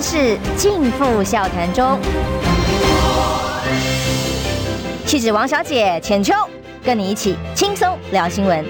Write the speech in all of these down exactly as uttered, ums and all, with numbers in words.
万事尽付笑谈中。气质王小姐浅秋，跟你一起轻松聊新闻。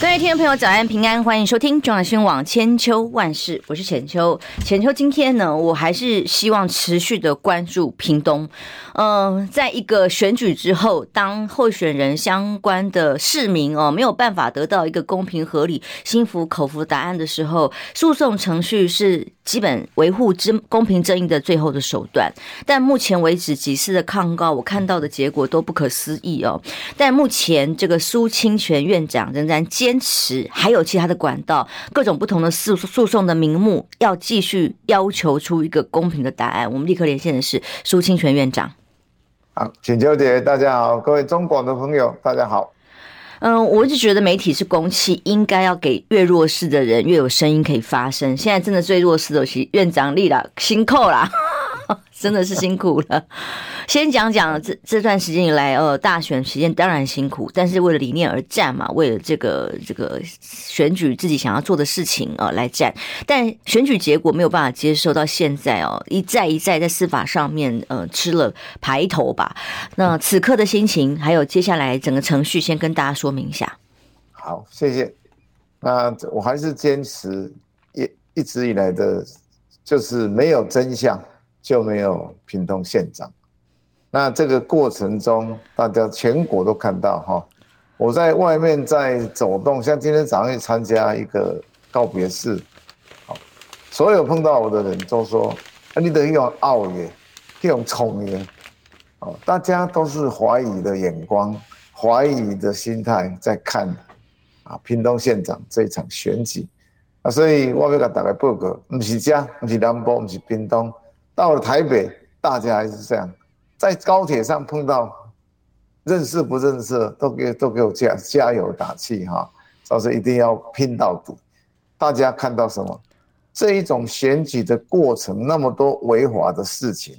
各位听众朋友，早安平安，欢迎收听中央新闻网千秋万事，我是浅秋。浅秋，今天呢，我还是希望持续的关注屏东。嗯，在一个选举之后，当候选人相关的市民哦没有办法得到一个公平、合理、心服口服答案的时候，诉讼程序是基本维护公平正义的最后的手段，但目前为止几次的抗告，我看到的结果都不可思议哦。但目前这个苏清泉院长仍然坚持，还有其他的管道，各种不同的诉讼的名目，要继续要求出一个公平的答案。我们立刻连线的是苏清泉院长。好，请秋姐，大家好，各位中广的朋友，大家好。嗯，我一直觉得媒体是公器，应该要给越弱势的人越有声音可以发声。现在真的最弱势的是院长力啦，辛苦啦，真的是辛苦了。先讲讲这这段时间以来，呃，大选时间当然辛苦，但是为了理念而战嘛，为了这个这个选举自己想要做的事情呃来战。但选举结果没有办法接受，到现在哦，一再一再在司法上面呃吃了排头吧。那此刻的心情，还有接下来整个程序，先跟大家说明一下。好，谢谢。那我还是坚持一一直以来的，就是没有真相。就没有屏东县长，那这个过程中，大家全国都看到哈。我在外面在走动，像今天早上去参加一个告别式，好，所有碰到我的人都说：“啊、你得用傲耶，用冲耶。”哦，大家都是怀疑的眼光、怀疑的心态在看啊，屏东县长这一场选举啊，所以我要给大家报告，不是这，不是南部，不是屏东。到了台北，大家还是这样，在高铁上碰到，认识不认识都给都给我加加油打气哈，但是一定要拼到底。大家看到什么？这一种选举的过程，那么多违法的事情，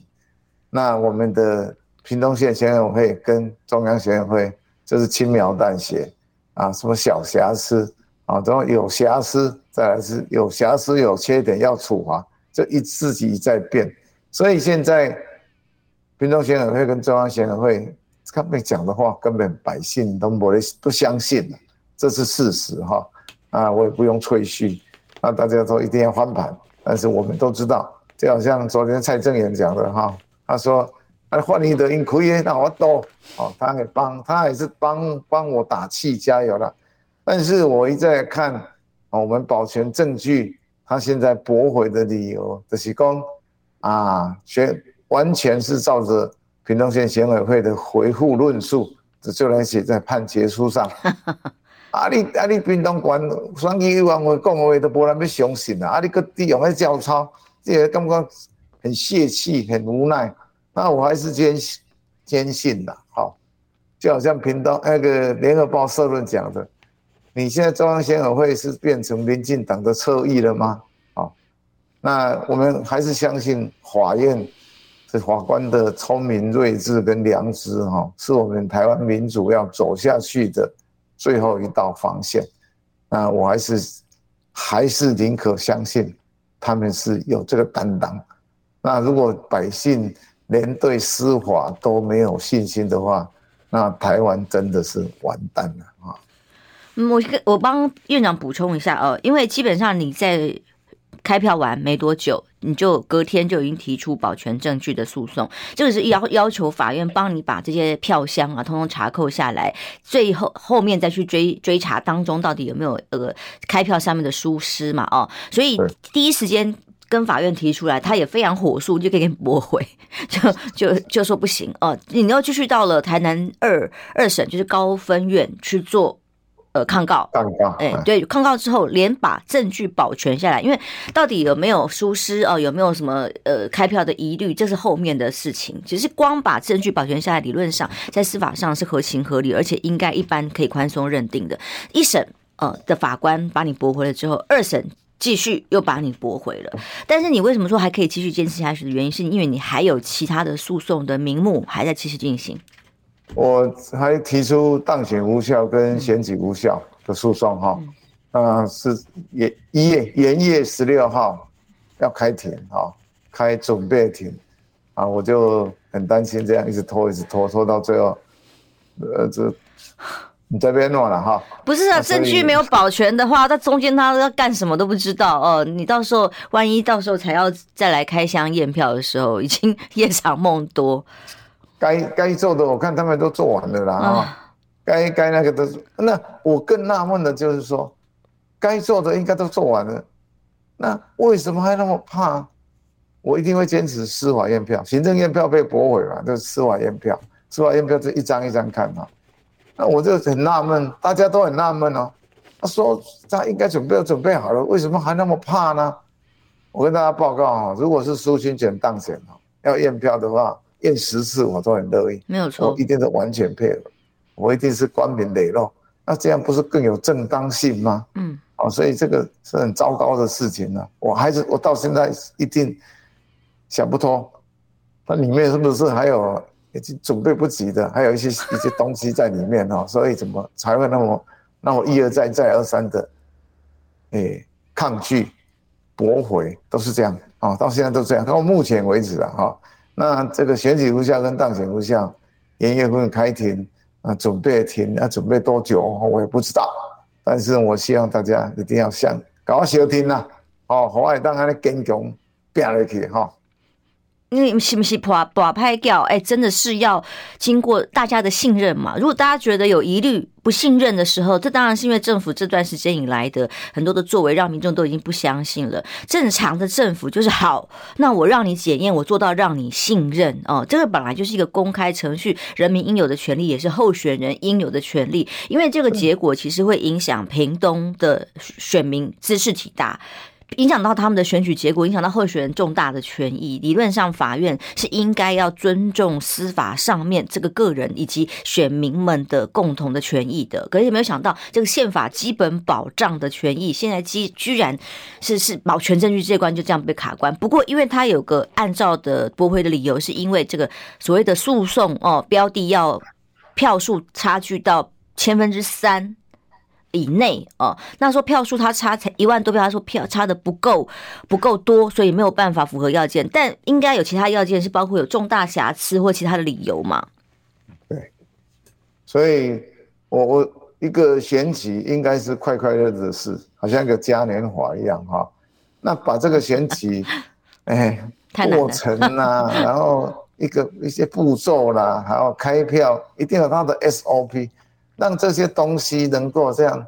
那我们的屏东县选委会跟中央选委会就是轻描淡写啊，什么小瑕疵啊，然后有瑕疵，再来是有瑕疵有缺点要处罚，就一自己一再变。所以现在，屏东选委会跟中央选委会他们讲的话，根本百姓都不不相信了，这是事实哈。啊，我也不用吹嘘，那大家都一定要翻盘。但是我们都知道，就好像昨天蔡正元讲的哈，他说：“啊，换你的硬亏，那我多哦。”他也帮，他也是帮帮我打气加油了。但是我一再看，哦，我们保全证据，他现在驳回的理由就是说。啊，全完全是照着屏东县选委会的回复论述，就来写在判决书上。啊你，你啊你屏东县选举委员会讲话都无人要相信啦，啊你搁利用迄照抄，这个感觉很泄气，很无奈。那我还是坚坚信啦，好，就好像屏东那个联合报社论讲的，你现在中央选委会是变成民进党的侧翼了吗？那我们还是相信法院是法官的聪明睿智跟良知哈，是我们台湾民主要走下去的最后一道防线。那我还是还是宁可相信他们是有这个担当。那如果百姓连对司法都没有信心的话，那台湾真的是完蛋了啊！嗯，我我帮院长补充一下哦，因为基本上你在开票完没多久，你就隔天就已经提出保全证据的诉讼，这个是要要求法院帮你把这些票箱啊，通通查扣下来，最后后面再去追追查当中到底有没有呃开票上面的疏失嘛，哦，所以第一时间跟法院提出来，他也非常火速就可以给你驳回，就就就说不行哦，你又继续到了台南二二审，就是高分院去做。呃，抗告，抗告，哎、欸，对，抗告之后，连把证据保全下来，因为到底有没有疏失哦，有没有什么呃开票的疑虑，这是后面的事情。只是光把证据保全下来，理论上在司法上是合情合理，而且应该一般可以宽松认定的。一审呃的法官把你驳回了之后，二审继续又把你驳回了。但是你为什么说还可以继续坚持下去的原因，是因为你还有其他的诉讼的名目还在继续进行。我还提出当选无效跟选举无效的诉讼哈，那是也一月元月十六号要开庭啊，开准备庭啊，我就很担心这样一直拖一直拖拖到最后，呃，这你在别弄了哈。不是啊，证据没有保全的话，那中间他要干什么都不知道哦。你到时候万一到时候才要再来开箱验票的时候，已经夜长梦多。该该做的我看他们都做完了啦啊。该该那个都，那我更纳闷的就是说，该做的应该都做完了，那为什么还那么怕？我一定会坚持司法验票，行政验票被驳回嘛，就是司法验票，司法验票就一张一张看嘛。那我就很纳闷，大家都很纳闷哦。他说他应该准备准备好了，为什么还那么怕呢？我跟大家报告哦，如果是苏清泉当选哦，要验票的话，验十次我都很乐意，没有错，我一定是完全配合。我一定是冠冕磊落，那这样不是更有正当性吗？嗯，哦，所以这个是很糟糕的事情呢、啊。我还是我到现在一定想不通，它里面是不是还有已经准备不及的，还有一些一些东西在里面哦，所以怎么才会那么让我一而再再而三的，哎、欸，抗拒、驳回都是这样啊、哦，到现在都这样。到目前为止啊，哈、哦，那这个选举无效跟当选无效，元月份开庭。啊，准备停啊，准备多久我也不知道，但是我希望大家一定要想给我收听啦，哦，让我当安尼坚强拼下去哈、哦。你是不是破破拍掉？哎、欸，真的是要经过大家的信任嘛？如果大家觉得有疑虑、不信任的时候，这当然是因为政府这段时间以来的很多的作为，让民众都已经不相信了。正常的政府就是好，那我让你检验，我做到让你信任哦。这个本来就是一个公开程序，人民应有的权利，也是候选人应有的权利。因为这个结果其实会影响屏东的选民知识体大。影响到他们的选举结果，影响到候选人重大的权益。理论上，法院是应该要尊重司法上面这个个人以及选民们的共同的权益的。可是也没有想到，这个宪法基本保障的权益，现在居然是是保全证据这关就这样被卡关。不过，因为他有个按照的驳回的理由，是因为这个所谓的诉讼哦，标的要票数差距到千分之三。以内哦，那说票数他差才一万多票，他说票差的不够不够多，所以没有办法符合要件，但应该有其他要件是包括有重大瑕疵或其他的理由嘛？对，所以我我一个选举应该是快快乐乐的事，好像一个嘉年华一样哈、哦。那把这个选举哎过程啊，然后一个一些步骤啦，还有开票，一定有它的 S O P。让这些东西能够这样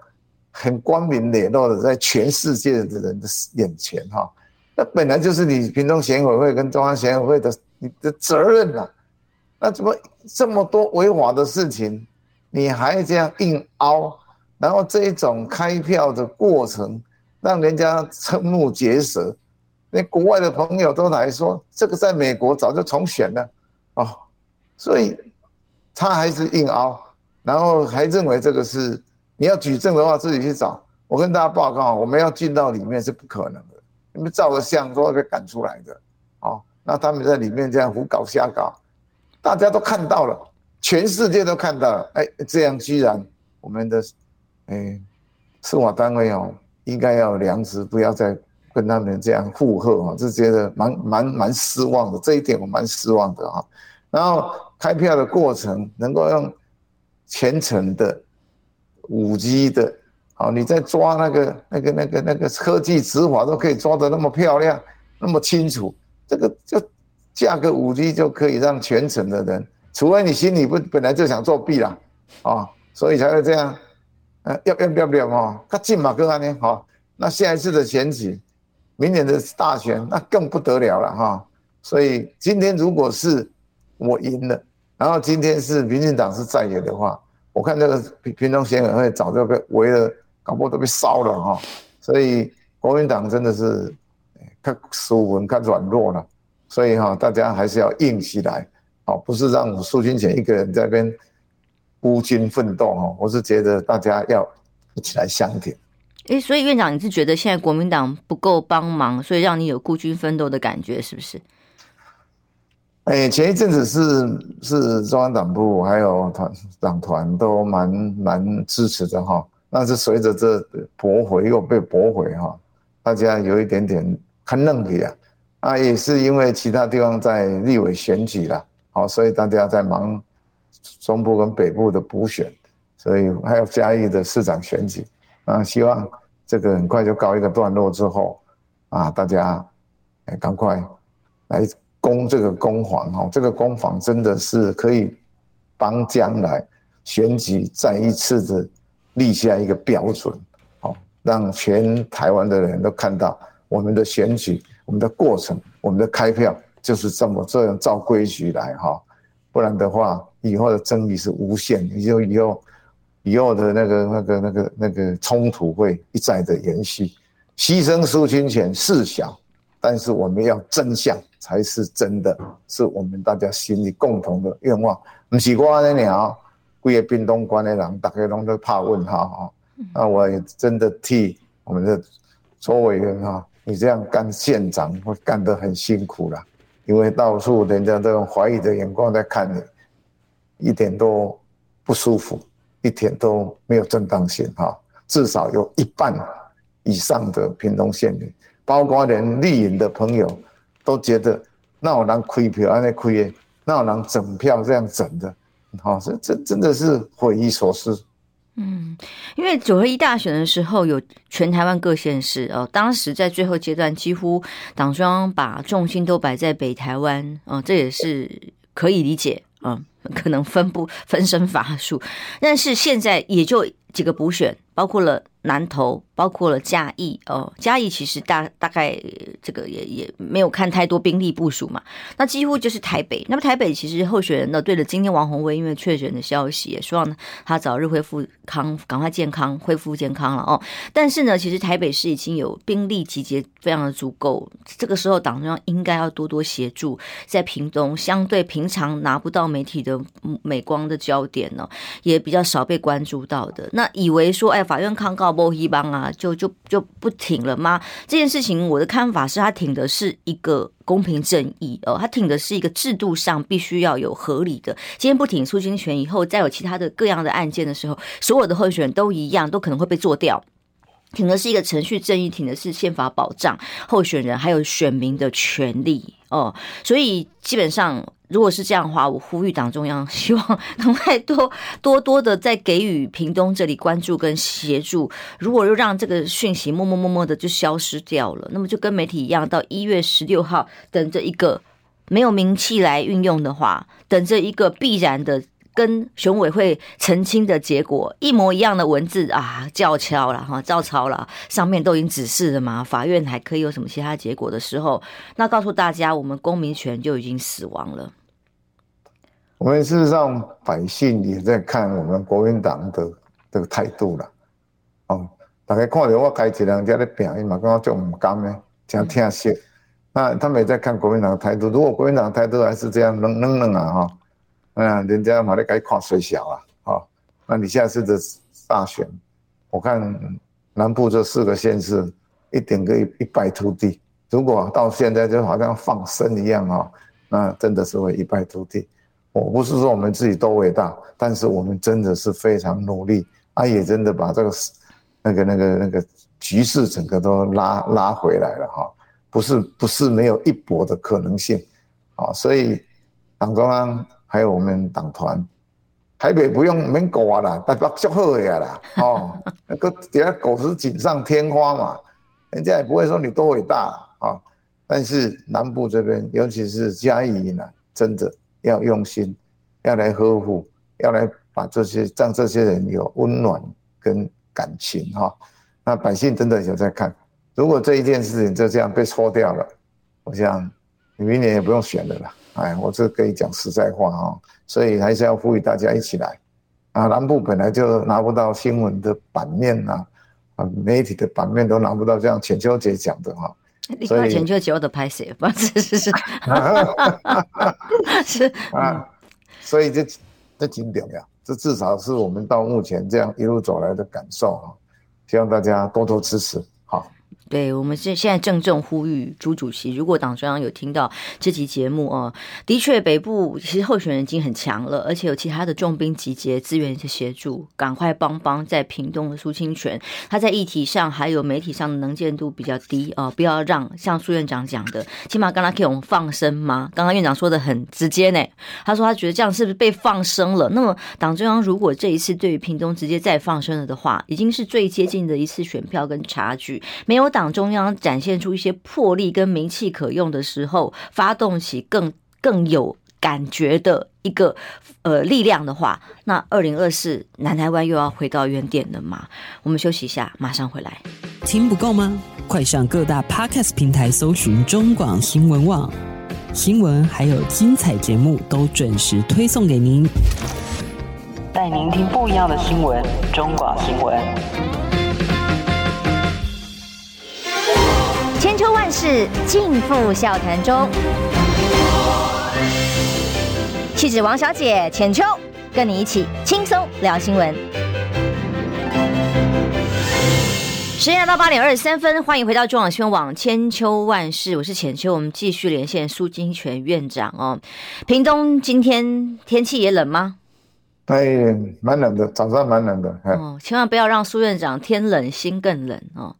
很光明磊落的在全世界的人的眼前哈、哦，那本来就是你屏东选委会跟中央选委会的你的责任啦、啊。那怎么这么多违法的事情，你还这样硬凹？然后这一种开票的过程，让人家瞠目结舌。那国外的朋友都来说，这个在美国早就重选了哦，所以他还是硬凹。然后还认为这个是你要举证的话自己去找。我跟大家报告，我们要进到里面是不可能的，你们照个相都要被赶出来的。哦，那他们在里面这样胡搞瞎搞，大家都看到了，全世界都看到了。哎，这样居然我们的哎司法单位哦，应该要有良知，不要再跟他们这样附和啊、哦，就觉得蛮蛮蛮失望的。这一点我蛮失望的啊、哦。然后开票的过程能够用。全程的 五 G 的，好，你在抓那个那个那个那个科技执法都可以抓得那么漂亮，那么清楚，这个就架个 五 G 就可以让全程的人，除非你心里不本来就想作弊啦，啊，所以才会这样，呃，要要要要哦，他进马哥安尼好，那下一次的选举，明年的大选那更不得了了哈，所以今天如果是我赢了。然后今天是民进党是在野的话，我看这个屏东县委会早就被围了，搞不好都被烧了哈、哦。所以国民党真的是看苏文看软弱了，所以哈、哦、大家还是要硬起来，哦，不是让我苏清泉一个人在那边孤军奋斗哈、哦。我是觉得大家要一起来相挺。诶，所以院长你是觉得现在国民党不够帮忙，所以让你有孤军奋斗的感觉，是不是？哎，前一阵子是是中央党部还有党团都蛮蛮支持的哈，但是随着这驳回又被驳回哈，大家有一点点看愣皮啊，啊也是因为其他地方在立委选举啦，好，所以大家在忙中部跟北部的补选，所以还有嘉义的市长选举啊，希望这个很快就告一个段落之后啊，大家赶快来攻这个攻防哈，这个攻防真的是可以帮将来选举再一次的立下一个标准，好，让全台湾的人都看到我们的选举、我们的过程、我们的开票就是这么这样照规矩来哈，不然的话，以后的争议是无限，以后以后以后的那个那个那个那个冲突会一再的延续。牺牲苏清泉事小，但是我们要真相才是真的，是我们大家心里共同的愿望，不是我这样哦。整个屏东县的人大家都在打问号，那我也真的替我们的周委员啊，你这样干县长会干得很辛苦啦，因为到处人家都用怀疑的眼光在看你，一点都不舒服，一点都没有正当性啊！至少有一半以上的屏东县民，包括连绿营的朋友，都觉得哪有人开票这样开的，哪有人整票这样整的。好、哦，这这真的是匪夷所思。嗯，因为九合一大选的时候，有全台湾各县市哦，当时在最后阶段，几乎党中央把重心都摆在北台湾哦，这也是可以理解啊、嗯，可能分不分身乏术。但是现在也就几个补选，包括了南投，包括了嘉义哦，嘉义其实大大概这个也也没有看太多兵力部署嘛，那几乎就是台北。那么台北其实候选人呢，对了，今天王宏威因为确诊的消息，也希望他早日恢复康，赶快健康恢复健康了哦。但是呢，其实台北市已经有兵力集结，非常的足够。这个时候，党中央应该要多多协助，在屏东相对平常拿不到媒体的镁光的焦点呢、哦，也比较少被关注到的。那以为说，哎，法院抗告。不希望啊，就就就不挺了吗？这件事情我的看法是，他挺的是一个公平正义哦，他挺的是一个制度上必须要有合理的。今天不挺苏清泉，以后再有其他的各样的案件的时候，所有的候选人都一样，都可能会被做掉。挺的是一个程序正义，挺的是宪法保障候选人还有选民的权利哦，所以基本上。如果是这样的话，我呼吁党中央，希望赶快多多多的再给予屏东这里关注跟协助。如果又让这个讯息默默默默的就消失掉了，那么就跟媒体一样，到一月十六号等着一个没有名气来运用的话，等着一个必然的跟选委会澄清的结果，一模一样的文字啊，叫敲啦哈，照抄啦，上面都已经指示了嘛，法院还可以有什么其他结果的时候，那告诉大家，我们公民权就已经死亡了。我们事实上，百姓也在看我们国民党的这个态度啦。哦，大家看到我开一个人家在拼，伊嘛感觉就唔甘呢，真疼惜。那他们也在看国民党的态度。如果国民党的态度还是这样冷冷冷啊哈，嗯，人家嘛在该看水小啊。哦，那你下次的大选，我看南部这四个县市一点个一败涂地。如果到现在就好像放生一样啊、哦，那真的是会一败涂地。我不是说我们自己多伟大，但是我们真的是非常努力，啊，也真的把这个那个那个那个局势整个都拉拉回来了哈，不是不是没有一搏的可能性，啊，所以党中央还有我们党团，台北不用免顾啊啦，台北足好个啦，哦，那个底下狗是锦上添花嘛，人家也不会说你多伟大啊，但是南部这边，尤其是嘉义呢，真的。要用心，要来呵护，要来把这些让这些人有温暖跟感情哈、哦。那百姓真的有在看，如果这一件事情就这样被戳掉了，我想你明年也不用选了啦。哎，我这可以讲实在话哈、哦，所以还是要呼吁大家一起来啊。南部本来就拿不到新闻的版面啊，啊媒体的版面都拿不到，像浅秋姐讲的哈、哦。你块钱就只有得拍谁？不是是是，是啊，所以这这挺重要，这至少是我们到目前这样一路走来的感受啊，希望大家多多支持。好，对，我们现在郑重呼吁朱主席，如果党中央有听到这期节目啊、呃，的确北部其实候选人已经很强了，而且有其他的重兵集结资源的协助，赶快帮帮在屏东的苏清泉，他在议题上还有媒体上的能见度比较低啊、呃，不要让像苏院长讲的，起码刚刚可以我们放生吗？刚刚院长说的很直接呢，他说他觉得这样是不是被放生了？那么党中央如果这一次对于屏东直接再放生了的话，已经是最接近的一次选票跟差距，没有党。党中央展现出一些魄力跟名气可用的时候，发动起更更有感觉的一个呃力量的话，那二零二四南台湾又要回到原点了嘛？我们休息一下，马上回来。听不够吗？快上各大 Podcast 平台搜寻中广新闻网，新闻还有精彩节目都准时推送给您，带您听不一样的新闻。中广新闻。千秋万世，尽付笑谈中。气质王小姐浅秋，跟你一起轻松聊新闻。时间来到八点二十三分，欢迎回到中广新闻网千秋万世，我是浅秋。我们继续连线苏清泉院长哦。屏东今天天气也冷吗？哎，蛮冷的，早上蛮冷的。哦，千万不要让苏院长天冷心更冷哦。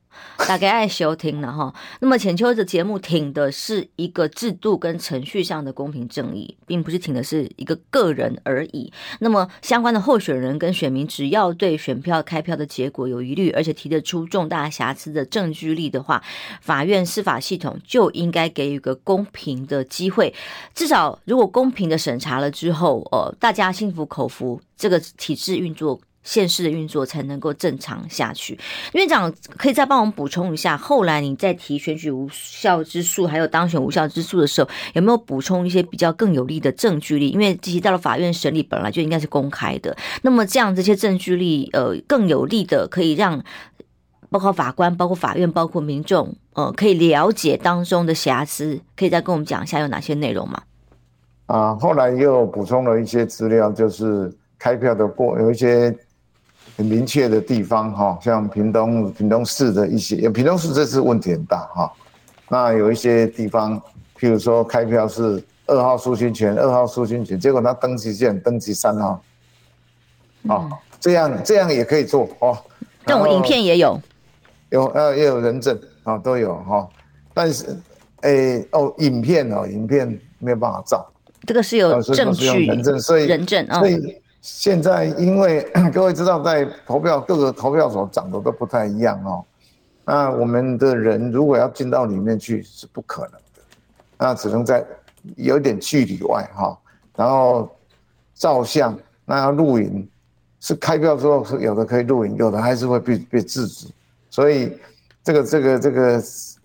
大概爱休听了哈。那么浅秋的节目挺的是一个制度跟程序上的公平正义，并不是挺的是一个个人而已。那么相关的候选人跟选民，只要对选票开票的结果有疑虑，而且提得出重大瑕疵的证据力的话，法院司法系统就应该给予一个公平的机会。至少如果公平的审查了之后，呃，大家心服口服，这个体制运作。现实的运作才能够正常下去。院长可以再帮我们补充一下，后来你在提选举无效之诉还有当选无效之诉的时候，有没有补充一些比较更有力的证据力？因为其实到了法院审理本来就应该是公开的，那么这样这些证据力呃更有力的可以让包括法官包括法院包括民众呃可以了解当中的瑕疵，可以再跟我们讲一下有哪些内容吗？啊，后来又补充了一些资料，就是开票的过有一些很明确的地方哈，像屏东屏东市的一些，屏东市这次问题很大哈。那有一些地方，譬如说开票是二号苏清泉，二号苏清泉，结果他登记线登记三号，哦，这样这样也可以做哦。这种影片也有，有呃也有人证啊、哦、都有哈、哦，但是诶、欸、哦影片哦影片没有办法照，这个是有证据人证，所以人证啊。现在因为各位知道，在投票各个投票所长得都不太一样哦，那我们的人如果要进到里面去是不可能的，那只能在有点距离外哈、哦，然后照相，那录影是开票之后有的可以录影，有的还是会被被制止，所以这个这个这个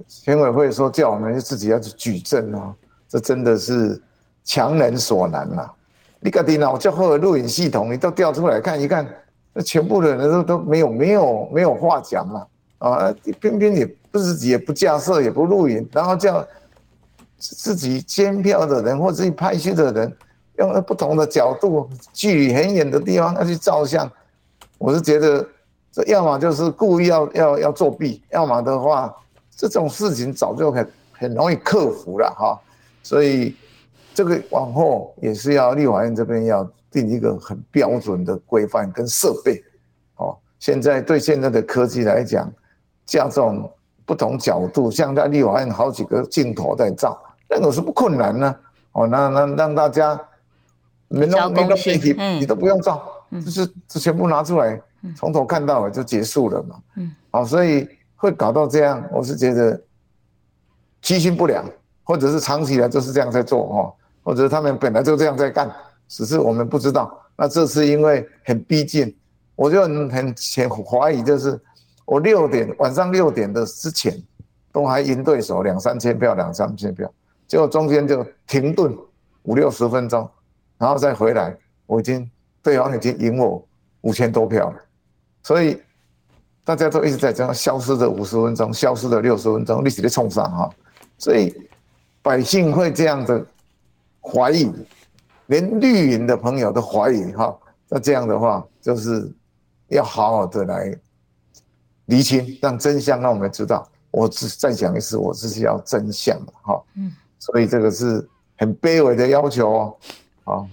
选委会说叫我们自己要去举证哦，这真的是强人所难啦、啊。你自己脑较厚的录影系统，你都调出来看一看，全部的人都都没有没有没有话讲嘛啊！偏偏也不自己也不架设也不录影，然后叫自己监票的人或自己拍戏的人，用不同的角度、距离很远的地方要去照相，我是觉得这要么就是故意要要要作弊，要么的话这种事情早就很很容易克服了哈，所以。这个往后也是要立法院这边要定一个很标准的规范跟设备，哦，现在对现在的科技来讲，加重不同角度，像在立法院好几个镜头在照，那个是不困难呢、啊，哦，那那让大家没弄没弄媒体，你都不用照，就是全部拿出来，从头看到尾就结束了嘛，嗯，好，所以会搞到这样，我是觉得居心不良，或者是长期来就是这样在做哦。或者他们本来就这样在干，只是我们不知道。那这次因为很逼近，我就很很怀疑，就是我六点晚上六点的之前，都还赢对手两三千票，两三千票，结果中间就停顿五六十分钟，然后再回来，我已经对方已经赢我五千多票了，所以大家都一直在这样消失的五十分钟，消失的六十分钟，历史在冲上哈，所以百姓会这样的。怀疑，连绿营的朋友都怀疑哈，那这样的话就是要好好的来厘清，让真相让我们知道。我只再讲一次，我只是要真相嘛，哈、哦，嗯，所以这个是很卑微的要求哦，好、哦。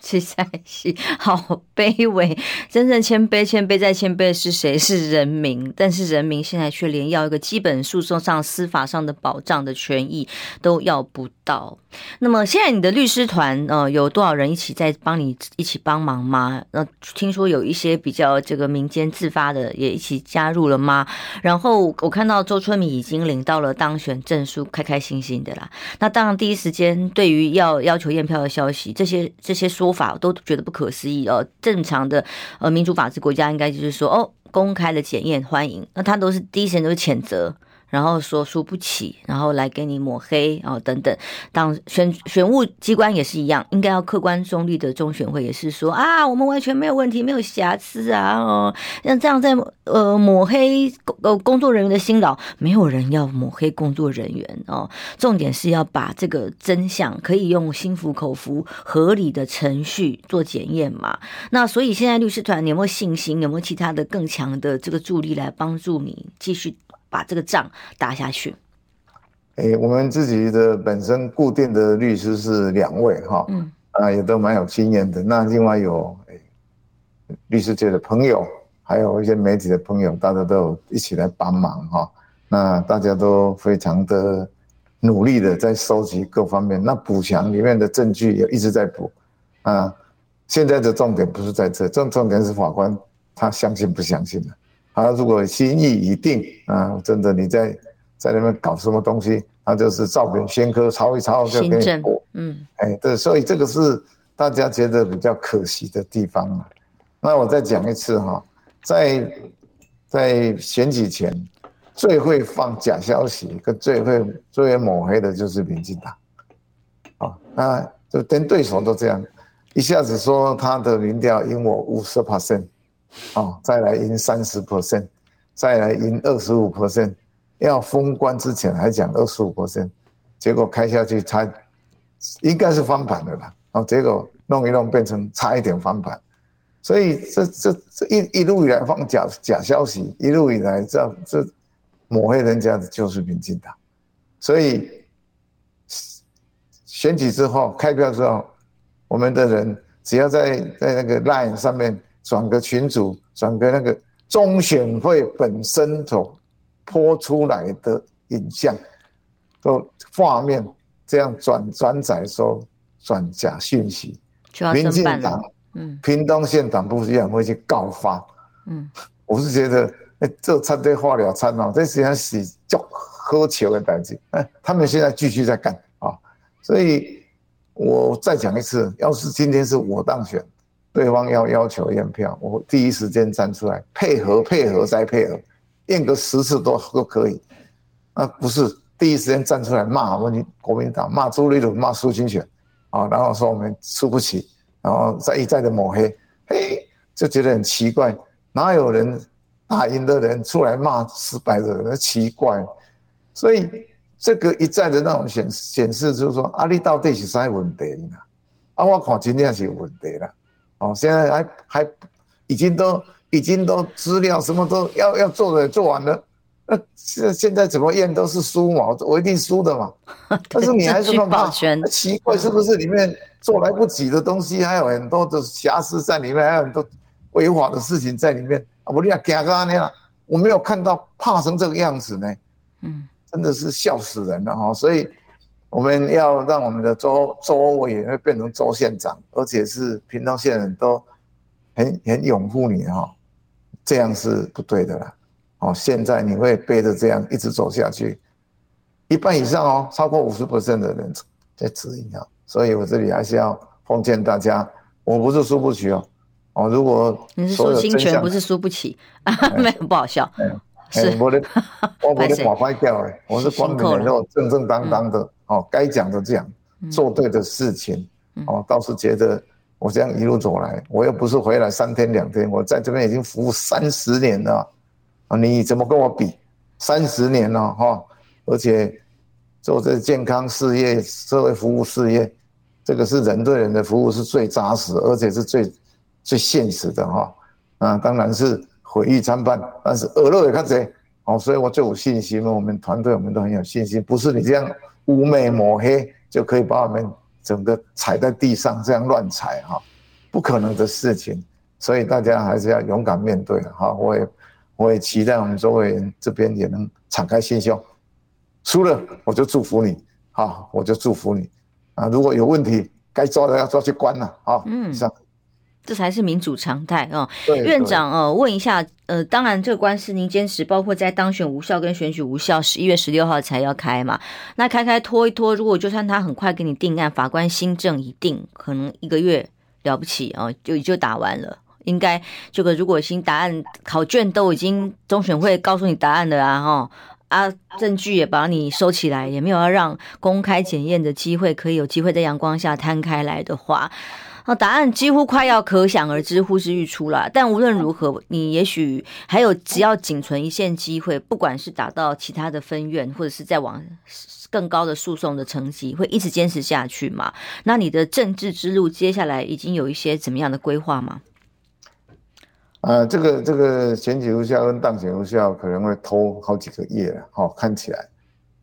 实在是好卑微，真正谦卑谦卑再谦卑是谁？是人民。但是人民现在却连要一个基本诉讼上司法上的保障的权益都要不到。那么现在你的律师团呃有多少人一起在帮你一起帮忙吗？那、呃、听说有一些比较这个民间自发的也一起加入了吗？然后我看到周春米已经领到了当选证书，开开心心的啦。那当然第一时间对于要要求验票的消息，这些这些说法我都觉得不可思议哦。正常的呃民主法治国家应该就是说哦公开的检验欢迎，那他都是第一时间都是谴责，然后说输不起，然后来给你抹黑哦等等。当选选务机关也是一样，应该要客观中立的中选会也是说啊，我们完全没有问题，没有瑕疵啊哦。那这样在呃抹黑呃工作人员的辛劳，没有人要抹黑工作人员哦。重点是要把这个真相可以用心服口服、合理的程序做检验嘛。那所以现在律师团你有没有信心？有没有其他的更强的这个助力来帮助你继续把这个仗打下去？欸、我们自己的本身固定的律师是两位哈、嗯啊，也都蛮有经验的。那另外有、欸、律师界的朋友，还有一些媒体的朋友，大家都有一起来帮忙哈。那大家都非常的努力的在收集各方面，那补强里面的证据也一直在补啊。现在的重点不是在这，重重点是法官他相信不相信呢、啊？他如果心意已定啊，真的你在在那边搞什么东西，他就是照本宣科抄一抄就给你过，嗯，哎，对，所以这个是大家觉得比较可惜的地方嘛。那我再讲一次哈，在在选举前最会放假消息跟最会最会抹黑的就是民进党，啊，那就跟对手都这样，一下子说他的民调赢我五十 percent。哦、再来赢 百分之三十， 再来赢 百分之二十五， 要封关之前还讲 百分之二十五， 结果开下去差应该是翻盘的啦、哦、结果弄一弄变成差一点翻盘，所以这这这 一, 一路以来放 假, 假消息，一路以来这这抹黑人家的就是民进党，所以选举之后开票之后，我们的人只要在在那个 LINE 上面转个群组，转个那个中选会本身所播出来的影像，都画面这样转转载说转假讯息，民进党，嗯，屏东县党部也会去告发，嗯，我是觉得，欸、这餐对化疗餐哦，这实际上是叫喝酒的代志，哎，他们现在继续在干啊、哦，所以我再讲一次，要是今天是我当选。对方要要求验票，我第一时间站出来配合配合再配合，验个十次都都可以。啊，不是第一时间站出来骂我们国民党，骂朱立伦，骂苏清泉，啊，然后说我们输不起，然后再一再的抹黑，嘿，就觉得很奇怪，哪有人打赢的人出来骂失败的人？奇怪，所以这个一再的那种显显示就是说，啊，你到底是啥问题呢？啊，我看真正是有问题啦。哦，现在还还已经都已经都资料什么都要要做的做完了，那现现在怎么验都是输嘛，我一定输的嘛。但是你还是弄到奇怪，是不是里面做来不及的东西，还有很多的瑕疵在里面，还有很多违法的事情在里面。我你讲假个那样，我没有看到怕成这个样子呢。嗯，真的是笑死人了哈、哦。所以。我们要让我们的州州委员会变成州县长，而且是屏东县人都很很拥护你哈、哦，这样是不对的啦。哦，现在你会背着这样一直走下去，一半以上哦，超过 百分之五十 的人在质疑啊。所以我这里还是要奉劝大家，我不是输不起哦，哦，如果你是输侵权，不是输不起啊，没有不好笑，是，我的我我的垮坏掉了，我是光明磊落、正正当当的。哦，该讲的讲，做对的事情，嗯、哦，倒是觉得我这样一路走来，我又不是回来三天两天，我在这边已经服务三十年了，啊，你怎么跟我比？三十年了哈、哦，而且做这健康事业、社会服务事业，这个是人对人的服务，是最扎实，而且是最最现实的哈、哦。啊，当然是毁誉参半，但是讹漏也看谁。哦，所以我就有信心了。我们团队我们都很有信心，不是你这样污蔑抹黑就可以把我们整个踩在地上这样乱踩哈，不可能的事情。所以大家还是要勇敢面对哈。我也我也期待我们周围人这边也能敞开心胸，输了我就祝福你哈，我就祝福你啊。如果有问题该抓的要抓去关了啊，嗯，这样。这才是民主常态哦，院长哦，问一下，呃，当然这个官司您坚持，包括在当选无效跟选举无效，十一月十六号才要开嘛，那开开拖一拖，如果就算他很快给你定案，法官新政一定可能一个月了不起哦，就就打完了。应该这个如果新答案考卷都已经中选会告诉你答案了啊，哈啊，证据也把你收起来，也没有要让公开检验的机会，可以有机会在阳光下摊开来的话。答案几乎快要可想而知，呼之欲出啦。但无论如何，你也许还有只要仅存一线机会，不管是打到其他的分院，或者是再往更高的诉讼的成绩，会一直坚持下去嘛？那你的政治之路接下来已经有一些怎么样的规划吗？呃，这个这个选举无效跟当选无效可能会拖好几个月了，哦，看起来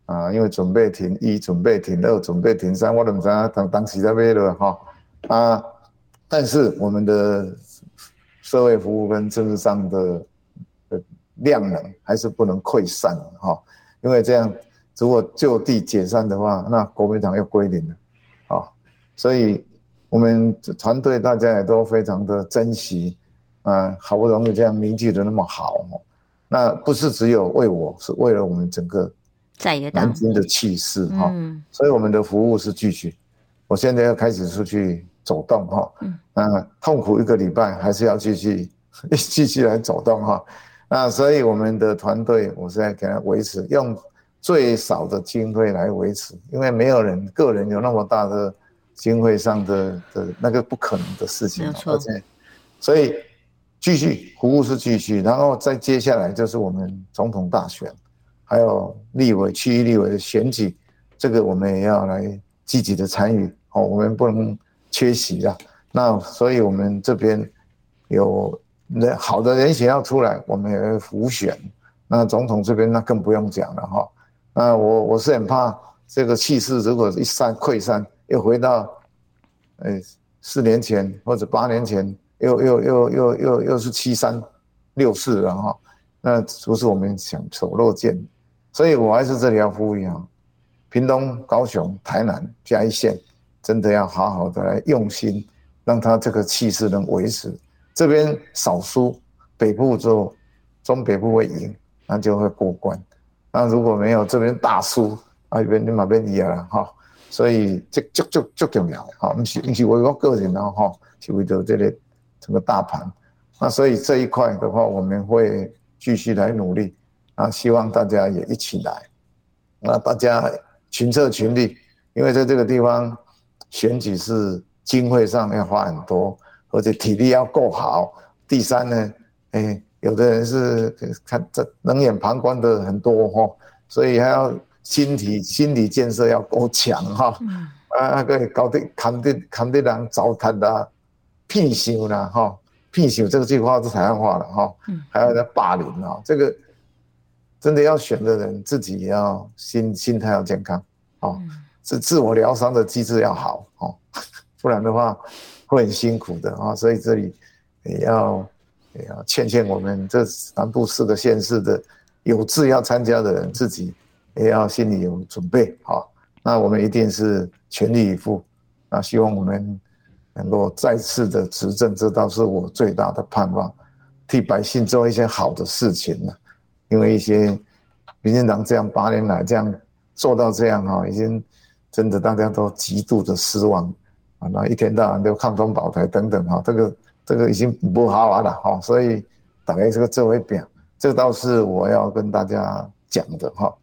啊，呃，因为准备庭一、准备庭二、准备庭三，我都不知道当当时在买了哈啊。但是我们的社会服务跟政治上的量能还是不能溃散哈，因为这样如果就地解散的话，那国民党又归零了啊。所以我们团队大家也都非常的珍惜啊，好不容易这样凝聚的那么好，那不是只有为我，是为了我们整个南京的气势哈。所以我们的服务是继续，我现在要开始出去。走动哈，那痛苦一个礼拜还是要继续继续来走动哈。那所以我们的团队，我是在给他维持，用最少的经费来维持，因为没有人个人有那么大的经费上的的那个不可能的事情，没错。所以继续服务是继续，然后再接下来就是我们总统大选，还有立委区域立委的选举，这个我们也要来积极的参与哦，我们不能缺席了，那所以我们这边有好的人选要出来，我们也会辅选。那总统这边那更不用讲了哈。那我我是很怕这个气势如果一散溃散，又回到呃四年前或者八年前，又又又又又又是七三六四了哈。那不是我们想手落见，所以我还是这里要呼吁啊，屏东、高雄、台南、嘉义县。真的要好好的来用心，让他这个气势能维持。这边少输，北部就中北部会赢，那就会过关。那如果没有这边大输，啊，边你马边赢了哈。所以这足足足重要哈，不是不是为我个人啊哈，是为了这个整个大盘。那所以这一块的话，我们会继续来努力啊，希望大家也一起来。那大家群策群力，因为在这个地方。选举是经费上要花很多，而且体力要够好。第三呢，欸，有的人是看这冷眼旁观的很多哈，所以还要心理心理建设要够强哈。啊，那个搞得扛得扛得人糟蹋啦，骗笑啦哈，骗笑这句话是台湾话了哈。还有在霸凌啊，这个真的要选的人自己也要心心态要健康啊。是自我疗伤的机制要好哦，不然的话会很辛苦的啊。所以这里也要也要劝劝我们这南部四个县市的有志要参加的人，自己也要心里有准备啊。那我们一定是全力以赴，那希望我们能够再次的执政，这倒是我最大的盼望，替百姓做一些好的事情呢。因为一些民进党这样八年来这样做到这样啊，已经。真的，大家都极度的失望啊！那一天到晚都抗中保台等等哈，这个这个已经不好玩了哈，所以大概这个这回表，这倒是我要跟大家讲的哈。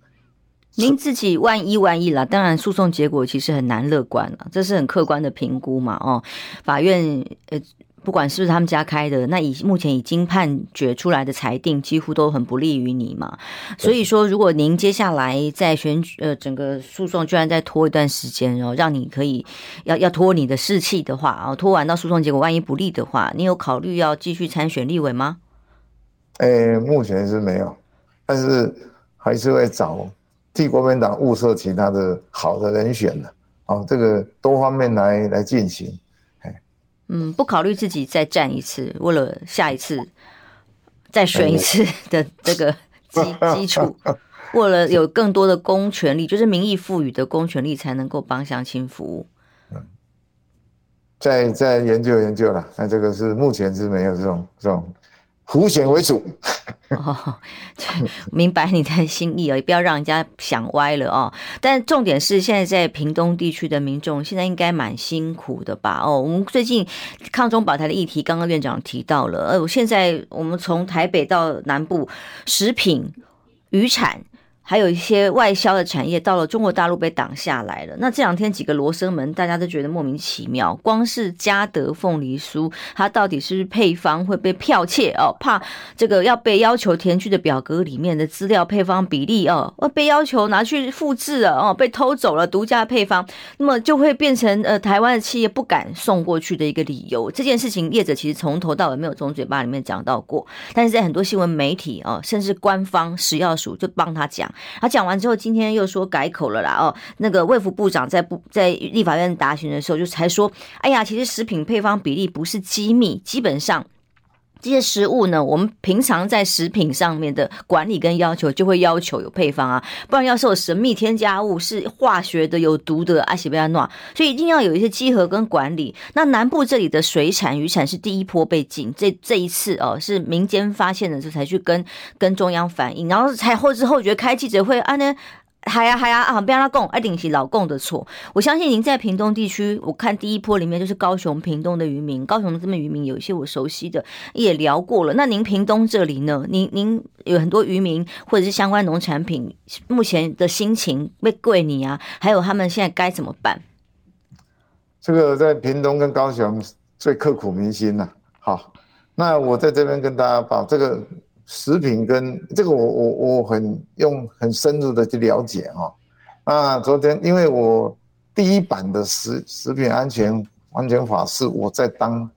您自己万一万一啦，当然诉讼结果其实很难乐观了，这是很客观的评估嘛哦，法院呃。不管是不是他们家开的，那以目前已经判决出来的裁定几乎都很不利于你嘛。所以说如果您接下来在选举呃整个诉讼居然再拖一段时间哦，让你可以要要拖你的士气的话哦，拖完到诉讼结果万一不利的话，你有考虑要继续参选立委吗？诶、欸、目前是没有。但是还是会找替国民党物色其他的好的人选的、啊哦、这个多方面来来进行。嗯，不考虑自己再战一次，为了下一次再选一次的这个基础，为了有更多的公权力，就是民意赋予的公权力，才能够帮乡亲服务。嗯，再再研究研究了，那这个是目前是没有这种这种浮选为主。哦，明白你的心意哦，也不要让人家想歪了哦。但重点是，现在在屏东地区的民众现在应该蛮辛苦的吧？哦，我们最近抗中保台的议题，刚刚院长提到了。呃，现在我们从台北到南部，食品、渔产，还有一些外销的产业，到了中国大陆被挡下来了。那这两天几个罗生门，大家都觉得莫名其妙。光是嘉德凤梨酥，它到底是不是配方会被剽窃哦？怕这个要被要求填去的表格里面的资料配方比例哦，被要求拿去复制了哦，被偷走了独家配方，那么就会变成呃台湾的企业不敢送过去的一个理由。这件事情业者其实从头到尾没有从嘴巴里面讲到过，但是在很多新闻媒体哦，甚至官方食药署就帮他讲。他讲完之后，今天又说改口了啦哦。那个卫福部长在不在立法院答询的时候，就才说，哎呀，其实食品配方比例不是机密，基本上这些食物呢，我们平常在食品上面的管理跟要求，就会要求有配方啊，不然要是有神秘添加物是化学的、有毒的啊，是不要弄，所以一定要有一些稽核跟管理。那南部这里的水产、渔产是第一波被禁，这这一次哦，是民间发现的时候才去跟跟中央反映，然后才后知后觉开记者会啊呢。嗨呀嗨呀啊！不要他供，一定是老共的错。我相信您在屏东地区，我看第一波里面就是高雄、屏东的渔民，高雄这边渔民有一些我熟悉的，也聊过了。那您屏东这里呢？您您有很多渔民或者是相关农产品，目前的心情被贵你啊，还有他们现在该怎么办？这个在屏东跟高雄最刻苦铭心呐、啊。好，那我在这边跟大家把这个。食品跟这个我我我很用很深入的去了解哦。那昨天因为我第一版的食食品安全安全法是我在当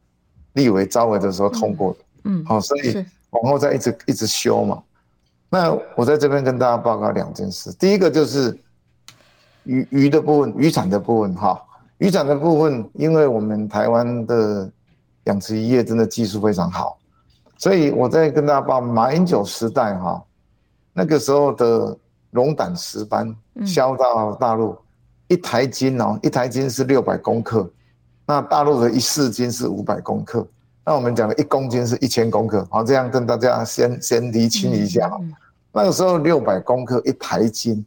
立委召回的时候通过的，嗯，好、嗯哦，所以往后再一直一直修嘛。那我在这边跟大家报告两件事，第一个就是鱼鱼的部分，渔产的部分哈，渔产的部分，因为我们台湾的养殖渔业真的技术非常好。所以我在跟大家报马英九时代哈、啊，那个时候的龙胆石斑销到大陆，一台斤哦，一台斤是六百公克，那大陆的一市斤是五百公克，那我们讲的一公斤是一千公克，好，这样跟大家先先厘清一下哈。那个时候六百公克一台斤，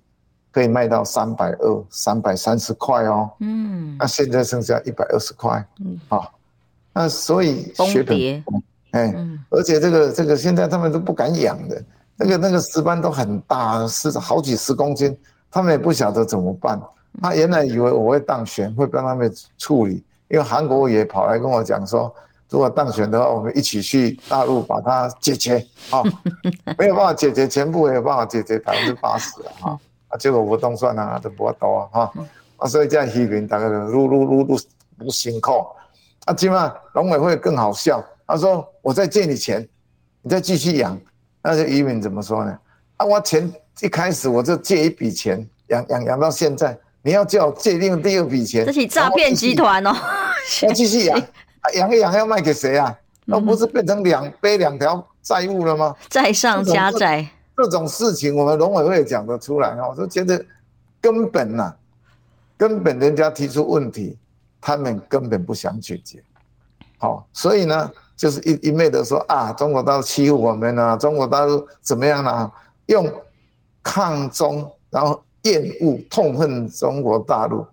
可以卖到三百二、三百三十块哦，嗯，那现在剩下一百二十块，嗯，好，那所以雪粉。哎，而且这个这个现在他们都不敢养的，那个那个石斑都很大，是好几十公斤，他们也不晓得怎么办。他原来以为我会当选，会帮他们处理，因为韩国也跑来跟我讲说，如果当选的话，我们一起去大陆把它解决。哦，没有办法解决全部，也有办法解决百分之八十了哈。啊，结果不动算啊，都不多啊哈。啊，所以这样渔民大概都撸撸撸撸撸辛苦。啊，今嘛农委会更好笑。他说：“我再借你钱，你再继续养。”那些渔民怎么说呢？啊，我钱一开始我就借一笔钱养养养到现在，你要叫我借另第二笔钱，这是诈骗集团哦！要继续养，养一养要卖给谁啊？那不是变成两背两条债务了吗？债上加债，这种事情我们农委会讲得出来啊！我就觉得根本呐、啊，根本人家提出问题，他们根本不想解决。好，所以呢。就是一一昧的说啊，中国大陆欺负我们啊，中国大陆怎么样啊，用抗中，然后厌恶、痛恨中国大陆，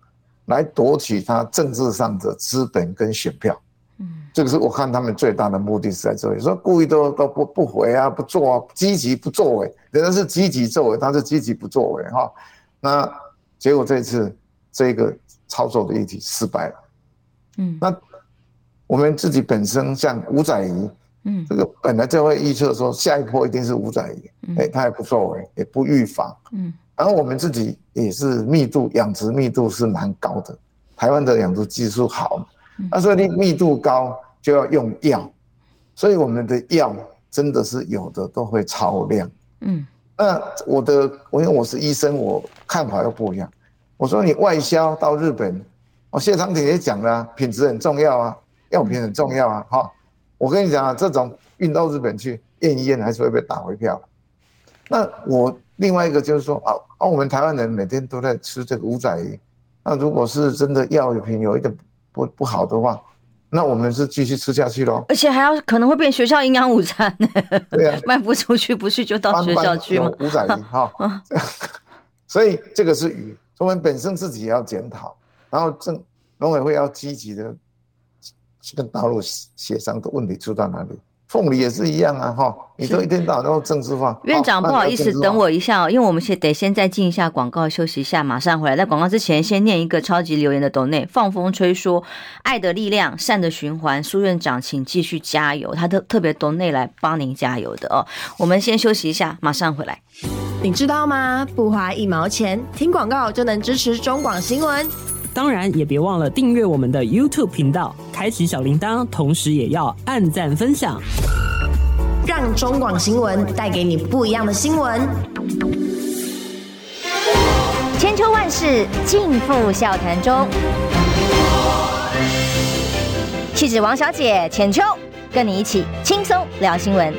来夺取他政治上的资本跟选票。嗯，这个是我看他们最大的目的是在这里，说故意都都不不回啊，不做啊，积极不作为，人家是积极作为，他是积极不作为哈。那结果这次这个操作的议题失败了。嗯，那。我们自己本身像五仔鱼，嗯，这个本来就会预测说下一波一定是五仔鱼，哎，他也不作为，也不预防，嗯，然后我们自己也是密度养殖密度是蛮高的，台湾的养殖技术好，那所以密度高就要用药，所以我们的药真的是有的都会超量，嗯，那我的，我因为我是医生，我看法又不一样。我说你外销到日本，哦，谢长廷也讲了，啊，品质很重要啊，药品很重要啊，哈，哦。我跟你讲啊，这种运到日本去验一验，还是会被打回票。那我另外一个就是说啊，啊，我们台湾人每天都在吃这个五仔鱼，那如果是真的药品有一点不不好的话，那我们是继续吃下去咯，而且还要可能会变学校营养午餐，欸，对啊，卖不出去不是就到学校去吗？五仔鱼哈，哦，所以这个是鱼，我们本身自己也要检讨，然后政农委会要积极的跟大陆协商的问题出到哪里。凤梨也是一样啊，哈，你都一天到晚都政治化。院长，哦，不好意思，等我一下哦，因为我们先得先再进一下广告，休息一下，马上回来。在广告之前，先念一个超级留言的斗内，放风吹说，爱的力量，善的循环，苏院长请继续加油，他特特别斗内来帮您加油的哦。我们先休息一下，马上回来。你知道吗？不花一毛钱，听广告就能支持中广新闻。当然也别忘了订阅我们的 YouTube 频道，开启小铃铛，同时也要按赞分享，让中广新闻带给你不一样的新闻。千秋万世尽付笑谈中，气质王小姐浅秋跟你一起轻松聊新闻。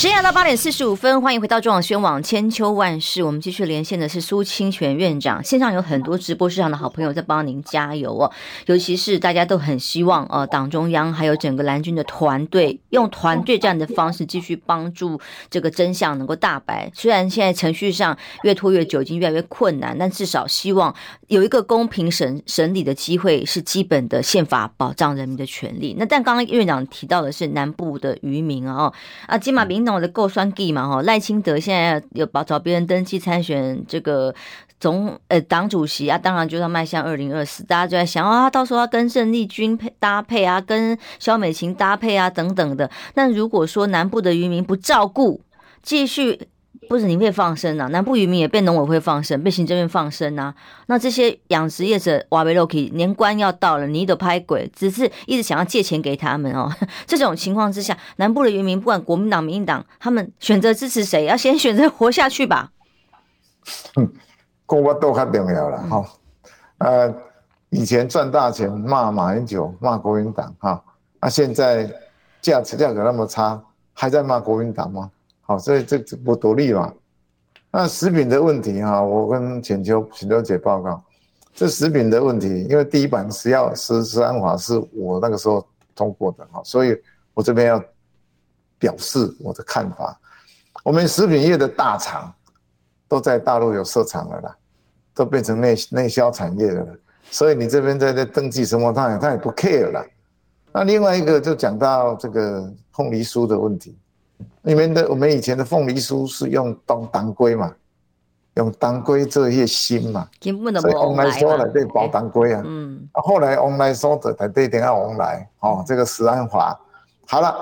时间到八点四十五分，欢迎回到中广宣网千秋万世。我们继续连线的是苏清泉院长，线上有很多直播市场的好朋友在帮您加油哦，尤其是大家都很希望呃党中央还有整个蓝军的团队用团队战的方式继续帮助这个真相能够大白。虽然现在程序上越拖越久，已经越来越困难，但至少希望有一个公平审审理的机会是基本的宪法保障人民的权利。那但刚刚院长提到的是南部的渔民啊，哦，啊金马民。我的够酸计嘛哈，赖清德现在有保找别人登记参选这个总呃党主席啊，当然就要迈向二零二四，大家就在想啊，到时候要跟郑丽君配搭配啊，跟萧美琴搭配啊等等的。那如果说南部的渔民不照顾，继续不是你被放生啊，南部渔民也被农委会放生，被行政院放生啊。那这些养殖业者哇被肉体年关要到了，你都拍鬼，只是一直想要借钱给他们哦。这种情况之下，南部的渔民不管国民党、民进党，他们选择支持谁，要先选择活下去吧。嗯，过我都看重要了哈，嗯。呃，以前赚大钱骂马英九、骂国民党哈，那，啊，现在价价格那么差，还在骂国民党吗？好，所以这这不独立嘛。那食品的问题哈，啊，我跟浅秋浅秋姐报告，这食品的问题，因为第一版食药食食安法是我那个时候通过的哈，所以我这边要表示我的看法。我们食品业的大厂都在大陆有设厂了啦，都变成内内销产业了，所以你这边在在登记什么，他也他也不 care 了。那另外一个就讲到这个凤梨酥的问题。你们的我们以前的凤梨酥是用当当归嘛，用当归这些心嘛，所以王来说来对包当归啊，嗯，啊后来王来说的才对，等下王来哦，这个食安法好了，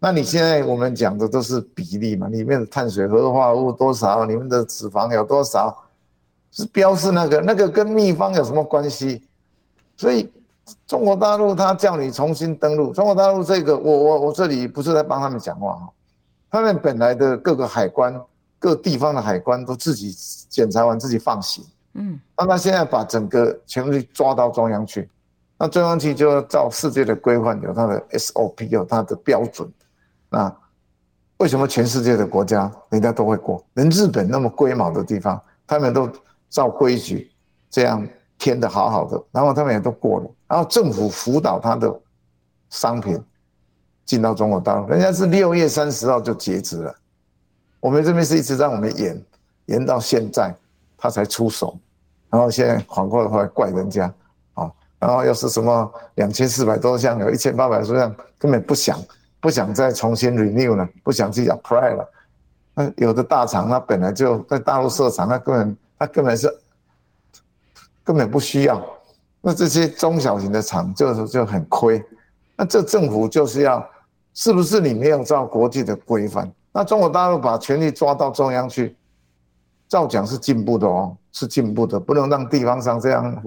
那你现在我们讲的都是比例嘛，里面的碳水合化物多少，里面的脂肪有多少，是标示那个那个跟秘方有什么关系？所以中国大陆他叫你重新登录，中国大陆这个我我我这里不是在帮他们讲话哈。他们本来的各个海关、各地方的海关都自己检查完自己放行，嗯，那他现在把整个全部抓到中央去，那中央去就要照世界的规范，有它的 S O P， 有它的标准。那为什么全世界的国家人家都会过，连日本那么龟毛的地方，他们都照规矩这样填得好好的，然后他们也都过了，然后政府辅导他的商品。进到中国大陆，人家是六月三十号就截止了，我们这边是一直让我们延延到现在，他才出手，然后现在反过来怪人家，哦，然后又是什么两千四百多项，有一千八百多项，根本不想不想再重新 renew 了，不想去 apply 了。那有的大厂，他本来就在大陆设厂，他根本他根本是根本不需要，那这些中小型的厂就就很亏，那这政府就是要。是不是你没有照国际的规范？那中国大陆把权力抓到中央去，照讲是进步的哦，是进步的，不能让地方上这样，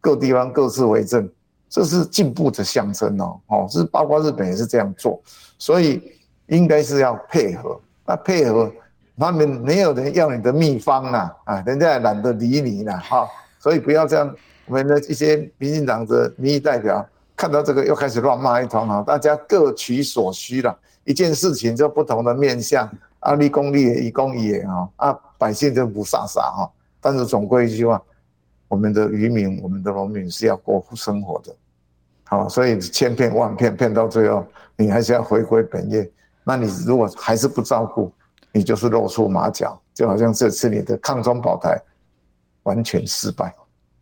各地方各自为政，这是进步的象征哦。哦，是包括日本也是这样做，所以应该是要配合。那配合，他们没有人要你的秘方啦，啊，人家也懒得理你啦，哈、哦。所以不要这样，我们的一些民进党的民意代表看到这个又开始乱骂一通啊，大家各取所需啦，一件事情就不同的面向，啊，立功立也，一功一也啊，啊，百姓就不傻傻哈、啊。但是总归一句话，我们的渔民、我们的农民是要过生活的。好，所以千骗万骗，骗到最后，你还是要回归本业。那你如果还是不照顾，你就是露出马脚，就好像这次你的抗中保台完全失败。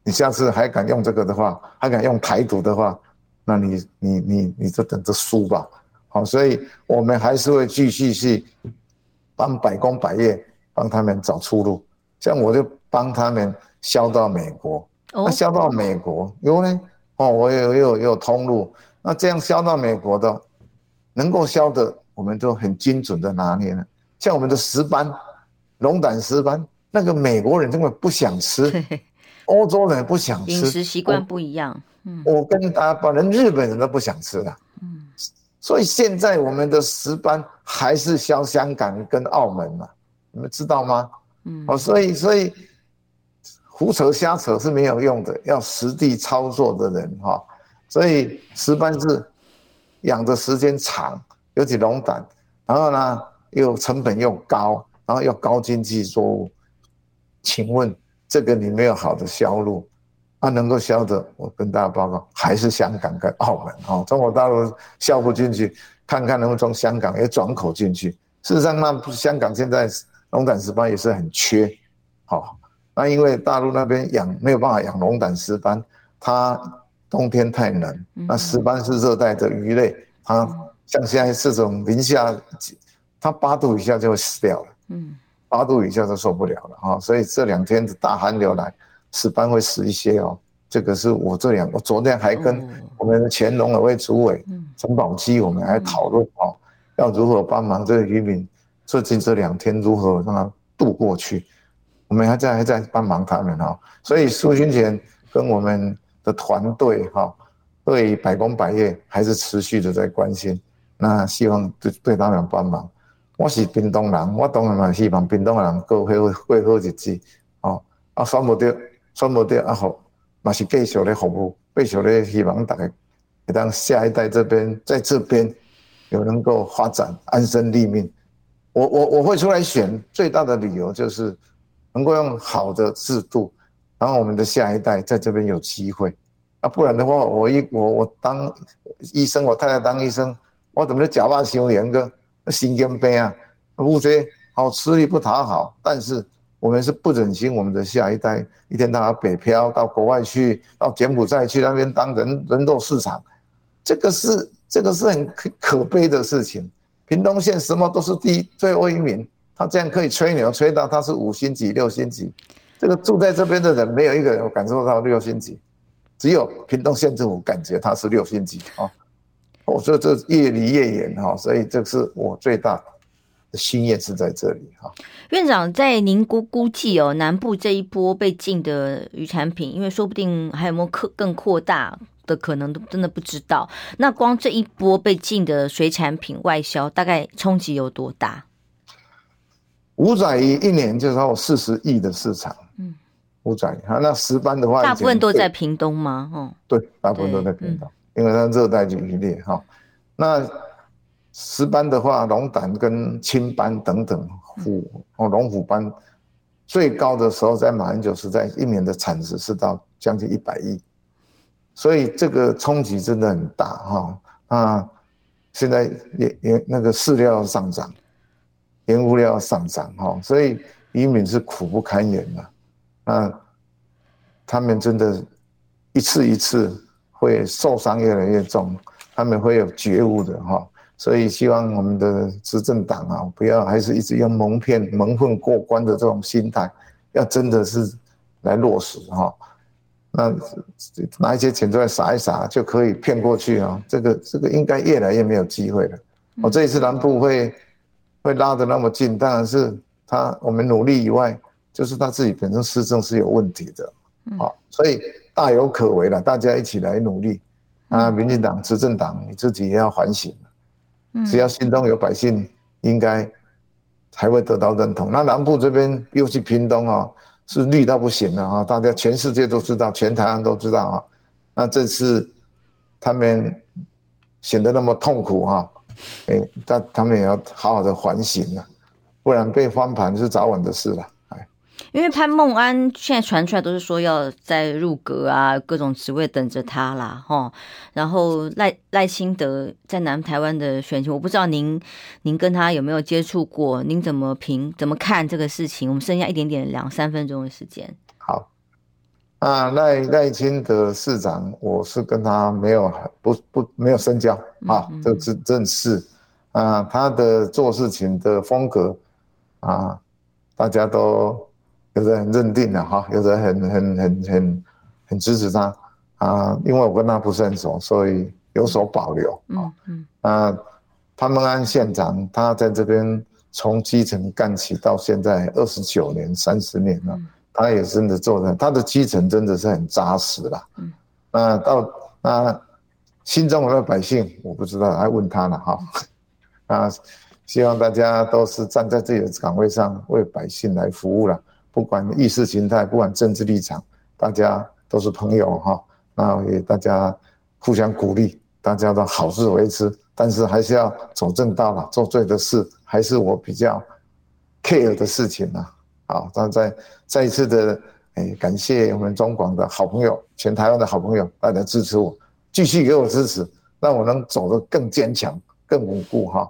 你下次还敢用这个的话，还敢用台独的话，那你你你你就等着输吧。好，所以我们还是会继续去帮百工百业，帮他们找出路。像我就帮他们销到美国，那销到美国有呢。哦，我有有有通路，那这样销到美国的，能够销的，我们都很精准的拿捏了。像我们的石斑，龙胆石斑，那个美国人根本不想吃，欧洲人不想吃，饮食习惯不一样。嗯，我跟大家把人日本人都不想吃了。嗯，所以现在我们的石斑还是销香港跟澳门嘛，你们知道吗？嗯，哦，所以所以。胡扯瞎扯是没有用的，要实地操作的人哈、哦，所以石斑是养的时间长，尤其龙胆，然后呢又成本又高，然后又高经济作物。请问这个你没有好的销路，啊能够销的，我跟大家报告还是香港跟澳门哈、哦，中国大陆销不进去，看看能不能从香港也转口进去。事实上，那香港现在龙胆石斑也是很缺，好、哦。那因为大陆那边养没有办法养龙胆石斑，它冬天太冷。那石斑是热带的鱼类，它像现在这种零下，它八度以下就会死掉了。嗯，八度以下就受不了了啊！所以这两天的大寒流来，石斑会死一些哦。这个是我这两，我昨天还跟我们的前农委会主委陈宝基，我们还讨论哦，要如何帮忙这个渔民，最近这两天如何让它渡过去。我们还在还在帮忙他们哈，所以苏清泉跟我们的团队哈，对百工百业还是持续的在关心，那希望对对他们帮忙。我是屏东人，我当然也希望屏东人过好过好日子哦。啊，选不到选不到啊，好，嘛是继续咧服务，继续咧希望大家当下一代这边在这边有能够发展安身立命。我我我会出来选最大的理由就是。能够用好的制度，然后我们的下一代在这边有机会，啊，不然的话，我一我我当医生，我太太当医生，我怎么就假扮修养个神经病啊？不这好吃力不讨好，但是我们是不忍心我们的下一代一天到晚北漂到国外去，到柬埔寨去那边当人人肉市场，这个是这个是很可可悲的事情。屏东县什么都是第一最后一名。他这样可以吹牛吹到他是五星级六星级，这个住在这边的人没有一个人感受到六星级，只有屏东县政府感觉他是六星级啊！我说这越离越远哈，所以这是我最大的心愿是在这里哈。院长，在您估估计哦，南部这一波被禁的渔产品，因为说不定还有没有更扩大？的可能都真的不知道。那光这一波被禁的水产品外销，大概冲击有多大？五仔鱼一年就超过四十亿的市场，嗯，五仔鱼，那石斑的话，大部分都在屏东吗？哦，对，大部分都在屏东，因为它热带的渔猎哈。那石斑的话，龙胆跟青斑等等虎哦龙虎斑，最高的时候在马英九时代，一年的产值是到将近一百亿，所以这个冲击真的很大哈。那现在也也那个饲料上涨。原物料上涨哈，所以渔民是苦不堪言了、啊。那他们真的，一次一次会受伤越来越重，他们会有觉悟的哈。所以希望我们的执政党啊，不要还是一直用蒙骗、蒙混过关的这种心态，要真的是来落实哈。那拿一些钱出来撒一撒就可以骗过去啊，这个这个应该越来越没有机会了。我这一次南部会。会拉得那么近，当然是他我们努力以外，就是他自己本身施政是有问题的，好、嗯哦，所以大有可为了，大家一起来努力。啊，民进党执政党你自己也要反省，只要心中有百姓，应该才会得到认同。那南部这边又去屏东啊、哦，是绿到不行了啊、哦！大家全世界都知道，全台湾都知道啊、哦。那这次他们显得那么痛苦啊、哦，哎，但他们也要好好的反省啊，不然被翻盘是早晚的事了、啊。因为潘孟安现在传出来都是说要再入阁啊，各种职位等着他啦，齁。然后赖赖清德在南台湾的选情，我不知道您您跟他有没有接触过，您怎么评怎么看这个事情？我们剩下一点点两三分钟的时间。好，啊，赖赖清德市长，我是跟他没有不不没有深交啊，这是正式啊，他的做事情的风格啊，大家都。有的很认定了哈，有的很很很很很支持他啊，因为我跟他不是很熟，所以有所保留。嗯嗯啊，潘孟安县长他在这边从基层干起到现在二十九年、三十年了，他也真的做的，他的基层真的是很扎实了。嗯，那到那心中的百姓，我不知道，还问他了哈。啊，希望大家都是站在自己的岗位上为百姓来服务了。不管意识形态，不管政治立场，大家都是朋友哈。那也大家互相鼓励，大家都好自为之。但是还是要走正道啦，做对的事还是我比较 care 的事情啦。好，那再再一次的，哎，感谢我们中广的好朋友，全台湾的好朋友，大家支持我，继续给我支持，让我能走得更坚强、更稳固哈。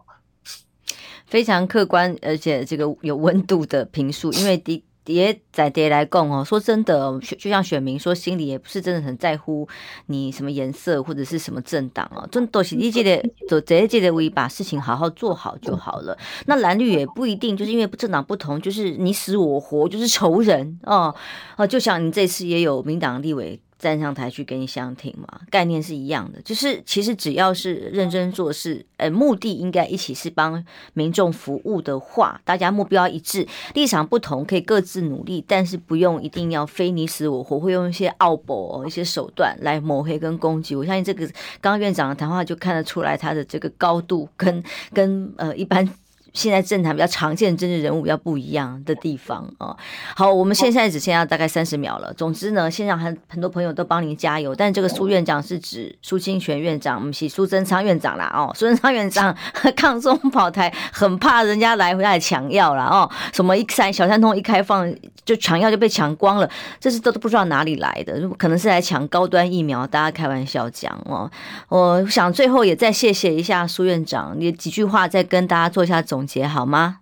非常客观，而且这个有温度的评述，因为第。也在跌来讲哦，说真的，就像选民说，心里也不是真的很在乎你什么颜色或者是什么政党哦，真都是你这个走这一届的位，把事情好好做好就好了。那蓝绿也不一定，就是因为政党不同，就是你死我活，就是仇人哦哦，就像你这次也有民党立委。站上台去给你相挺嘛，概念是一样的，就是其实只要是认真做事，呃，目的应该一起是帮民众服务的话，大家目标一致，立场不同可以各自努力，但是不用一定要非你死我活，会用一些傲博、哦、一些手段来抹黑跟攻击。我相信这个刚刚院长的谈话就看得出来他的这个高度跟跟呃一般。现在政坛比较常见政治人物比较不一样的地方哦。好，我们现在只剩下大概三十秒了。总之呢，现场很很多朋友都帮您加油，但这个苏院长是指苏清泉院长，不是苏贞昌院长啦哦。苏贞昌院长抗中保台，很怕人家来回来抢药啦哦。什么一三小三通一开放就抢药就被抢光了，这是都不知道哪里来的，可能是来抢高端疫苗，大家开玩笑讲哦。我想最后也再谢谢一下苏院长，也几句话再跟大家做一下总。总结好吗？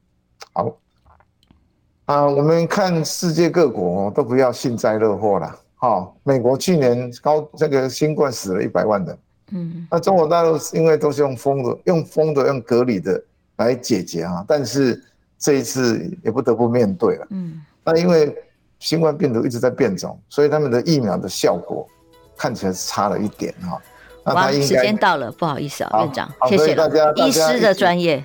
好啊，我们看世界各国都不要幸灾乐祸了。好、哦，美国去年高这个新冠死了一百万人，嗯，那中国大陆因为都是用封的、用封的、用隔离的来解决啊，但是这一次也不得不面对了，嗯，那因为新冠病毒一直在变种，所以他们的疫苗的效果看起来是差了一点哈、哦。那他应该时间到了，不好意思啊，院长，谢谢了，医师的专业。